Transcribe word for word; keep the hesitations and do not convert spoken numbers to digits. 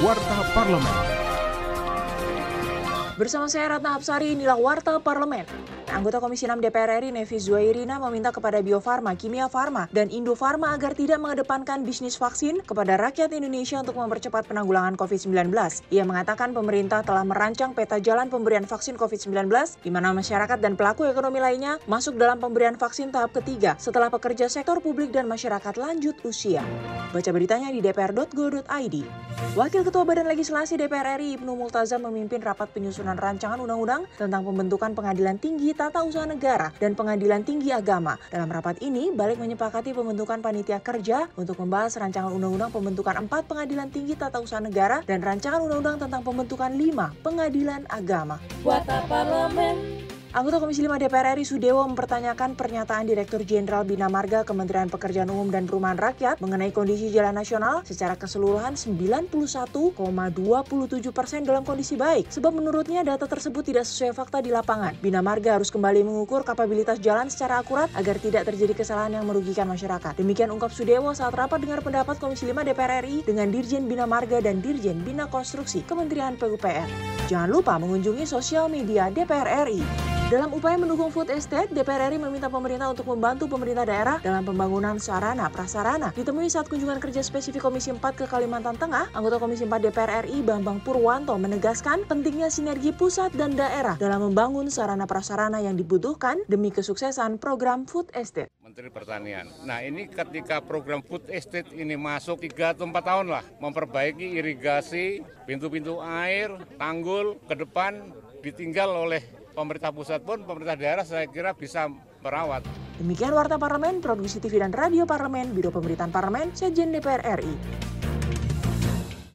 Warta Parlemen. Bersama saya Ratna Habsari, inilah Warta Parlemen. Anggota Komisi enam D P R R I Nevi Zuairina meminta kepada Bio Farma, Kimia Farma, dan Indo Farma agar tidak mengedepankan bisnis vaksin kepada rakyat Indonesia untuk mempercepat penanggulangan covid sembilan belas. Ia mengatakan pemerintah telah merancang peta jalan pemberian vaksin covid sembilan belas, di mana masyarakat dan pelaku ekonomi lainnya masuk dalam pemberian vaksin tahap ketiga setelah pekerja sektor publik dan masyarakat lanjut usia. Baca beritanya di d p r dot go dot i d. Wakil Ketua Badan Legislasi D P R R I Ibnu Multazam memimpin rapat penyusunan rancangan undang-undang tentang pembentukan pengadilan tinggi tata usaha negara dan pengadilan tinggi agama. Dalam rapat ini, balik menyepakati pembentukan panitia kerja untuk membahas rancangan undang-undang pembentukan empat pengadilan tinggi tata usaha negara dan rancangan undang-undang tentang pembentukan lima pengadilan agama. Warta Parlemen. Anggota Komisi lima D P R R I Sudewo mempertanyakan pernyataan Direktur Jenderal Bina Marga Kementerian Pekerjaan Umum dan Perumahan Rakyat mengenai kondisi jalan nasional secara keseluruhan sembilan puluh satu koma dua puluh tujuh persen dalam kondisi baik. Sebab menurutnya data tersebut tidak sesuai fakta di lapangan. Bina Marga harus kembali mengukur kapabilitas jalan secara akurat agar tidak terjadi kesalahan yang merugikan masyarakat. Demikian ungkap Sudewo saat rapat dengar pendapat Komisi lima D P R R I dengan Dirjen Bina Marga dan Dirjen Bina Konstruksi Kementerian P U P R. Jangan lupa mengunjungi sosial media D P R R I. Dalam upaya mendukung food estate, D P R R I meminta pemerintah untuk membantu pemerintah daerah dalam pembangunan sarana prasarana. Ditemui saat kunjungan kerja spesifik Komisi empat ke Kalimantan Tengah, anggota Komisi empat D P R R I Bambang Purwanto menegaskan pentingnya sinergi pusat dan daerah dalam membangun sarana prasarana yang dibutuhkan demi kesuksesan program food estate. Menteri Pertanian. Nah, ini ketika program food estate ini masuk tiga atau empat tahun lah, memperbaiki irigasi, pintu-pintu air, tanggul ke depan ditinggal oleh pemerintah pusat pun, pemerintah daerah saya kira bisa merawat. Demikian Warta Parlemen, Produksi T V dan Radio Parlemen, Biro Pemberitaan Parlemen, Sekjen D P R R I.